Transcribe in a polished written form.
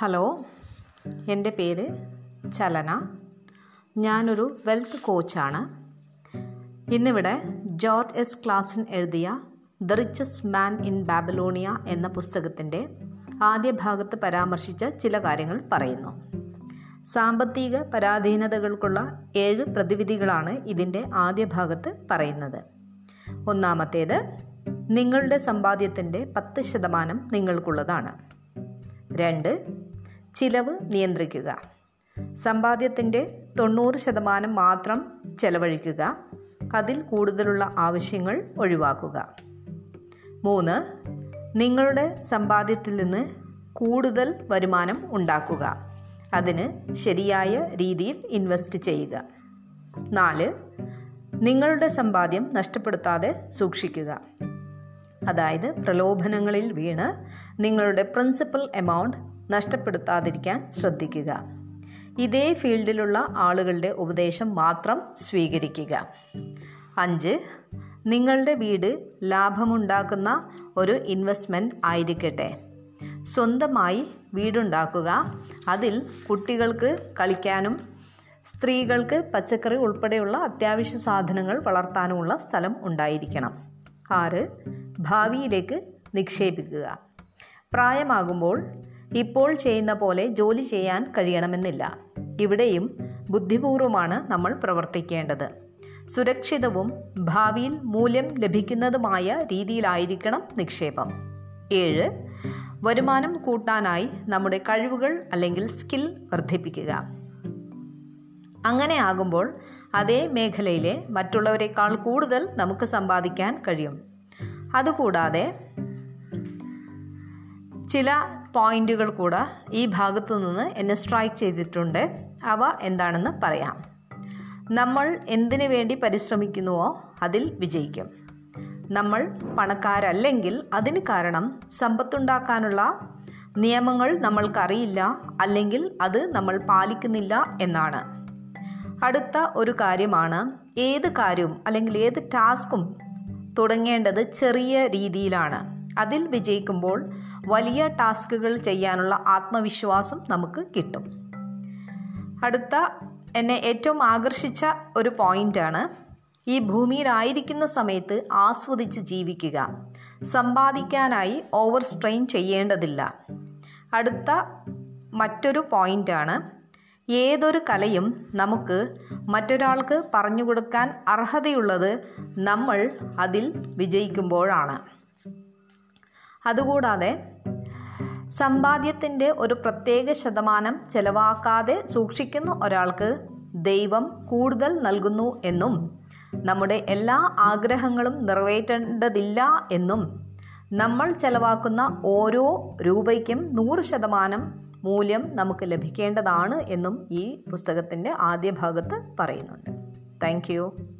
Hello, എൻ്റെ പേര് ചലന. ഞാനൊരു വെൽത്ത് കോച്ചാണ്. ഇന്നിവിടെ ജോർജ് എസ് ക്ലാസിൻ എഴുതിയ the richest man in Babylonia എന്ന പുസ്തകത്തിൻ്റെ ആദ്യ ഭാഗത്ത് പരാമർശിച്ച ചില കാര്യങ്ങൾ പറയുന്നു. സാമ്പത്തിക പരാധീനതകൾക്കുള്ള 7 പ്രതിവിധികളാണ് ഇതിൻ്റെ ആദ്യ ഭാഗത്ത് പറയുന്നത്. ഒന്നാമത്തേത്, നിങ്ങളുടെ സമ്പാദ്യത്തിൻ്റെ 10% നിങ്ങൾക്കുള്ളതാണ്. 2, ചിലവ് നിയന്ത്രിക്കുക. സമ്പാദ്യത്തിൻ്റെ 90% മാത്രം ചെലവഴിക്കുക. അതിൽ കൂടുതലുള്ള ആവശ്യങ്ങൾ ഒഴിവാക്കുക. 3, നിങ്ങളുടെ സമ്പാദ്യത്തിൽ നിന്ന് കൂടുതൽ വരുമാനം ഉണ്ടാക്കുക. അതിന് ശരിയായ രീതിയിൽ ഇൻവെസ്റ്റ് ചെയ്യുക. 4, നിങ്ങളുടെ സമ്പാദ്യം നഷ്ടപ്പെടുത്താതെ സൂക്ഷിക്കുക. അതായത് പ്രലോഭനങ്ങളിൽ വീണ് നിങ്ങളുടെ പ്രിൻസിപ്പൽ എമൗണ്ട് നഷ്ടപ്പെടുത്താതിരിക്കാൻ ശ്രദ്ധിക്കുക. ഇതേ ഫീൽഡിലുള്ള ആളുകളുടെ ഉപദേശം മാത്രം സ്വീകരിക്കുക. 5, നിങ്ങളുടെ വീട് ലാഭമുണ്ടാക്കുന്ന ഒരു ഇൻവെസ്റ്റ്മെൻറ്റ് ആയിരിക്കട്ടെ. സ്വന്തമായി വീടുണ്ടാക്കുക, അതിൽ കുട്ടികൾക്ക് കളിക്കാനും സ്ത്രീകൾക്ക് പച്ചക്കറി ഉൾപ്പെടെയുള്ള അത്യാവശ്യ സാധനങ്ങൾ വളർത്താനുമുള്ള സ്ഥലം ഉണ്ടായിരിക്കണം. 6, ഭാവിയിലേക്ക് നിക്ഷേപിക്കുക. പ്രായമാകുമ്പോൾ ഇപ്പോൾ ചെയ്യുന്ന പോലെ ജോലി ചെയ്യാൻ കഴിയണമെന്നില്ല. ഇവിടെയും ബുദ്ധിപൂർവമാണ് നമ്മൾ പ്രവർത്തിക്കേണ്ടത്. സുരക്ഷിതവും ഭാവിയിൽ മൂല്യം ലഭിക്കുന്നതുമായ രീതിയിലായിരിക്കണം നിക്ഷേപം. 7, വരുമാനം കൂട്ടാനായി നമ്മുടെ കഴിവുകൾ അല്ലെങ്കിൽ സ്കിൽ വർദ്ധിപ്പിക്കുക. അങ്ങനെ ആകുമ്പോൾ അതേ മേഖലയിലെ മറ്റുള്ളവരെക്കാൾ കൂടുതൽ നമുക്ക് സമ്പാദിക്കാൻ കഴിയും. അതുകൂടാതെ ചില പോയിൻ്റുകൾ കൂടെ ഈ ഭാഗത്തു നിന്ന് എന്നെ സ്ട്രൈക്ക് ചെയ്തിട്ടുണ്ട്. അവ എന്താണെന്ന് പറയാം. നമ്മൾ എന്തിനു വേണ്ടി പരിശ്രമിക്കുന്നുവോ അതിൽ വിജയിക്കും. നമ്മൾ പണക്കാരല്ലെങ്കിൽ അതിന് കാരണം സമ്പത്തുണ്ടാക്കാനുള്ള നിയമങ്ങൾ നമ്മൾക്കറിയില്ല, അല്ലെങ്കിൽ അത് നമ്മൾ പാലിക്കുന്നില്ല എന്നാണ്. അടുത്ത ഒരു കാര്യമാണ്, ഏത് കാര്യവും അല്ലെങ്കിൽ ഏത് ടാസ്കും തുടങ്ങേണ്ടത് ചെറിയ രീതിയിലാണ്. അതിൽ വിജയിക്കുമ്പോൾ വലിയ ടാസ്കുകൾ ചെയ്യാനുള്ള ആത്മവിശ്വാസം നമുക്ക് കിട്ടും. അടുത്ത എന്നെ ഏറ്റവും ആകർഷിച്ച ഒരു പോയിൻ്റാണ്, ഈ ഭൂമിയിലായിരിക്കുന്ന സമയത്ത് ആസ്വദിച്ച് ജീവിക്കുക. സമ്പാദിക്കാനായി ഓവർ സ്ട്രെയിൻ ചെയ്യേണ്ടതില്ല. അടുത്ത മറ്റൊരു പോയിൻ്റാണ്, ഏതൊരു കലയും നമുക്ക് മറ്റൊരാൾക്ക് പറഞ്ഞു കൊടുക്കാൻ അർഹതയുള്ളത് നമ്മൾ അതിൽ വിജയിക്കുമ്പോഴാണ്. അതുകൂടാതെ സമ്പാദ്യത്തിൻ്റെ ഒരു പ്രത്യേക ശതമാനം ചെലവാക്കാതെ സൂക്ഷിക്കുന്ന ഒരാൾക്ക് ദൈവം കൂടുതൽ നൽകുന്നു എന്നും നമ്മുടെ എല്ലാ ആഗ്രഹങ്ങളും നിറവേറ്റേണ്ടതില്ല എന്നും നമ്മൾ ചെലവാക്കുന്ന ഓരോ രൂപയ്ക്കും 100% മൂല്യം നമുക്ക് ലഭിക്കേണ്ടതാണ് എന്നും ഈ പുസ്തകത്തിൻ്റെ ആദ്യ ഭാഗത്ത് പറയുന്നുണ്ട്. Thank U.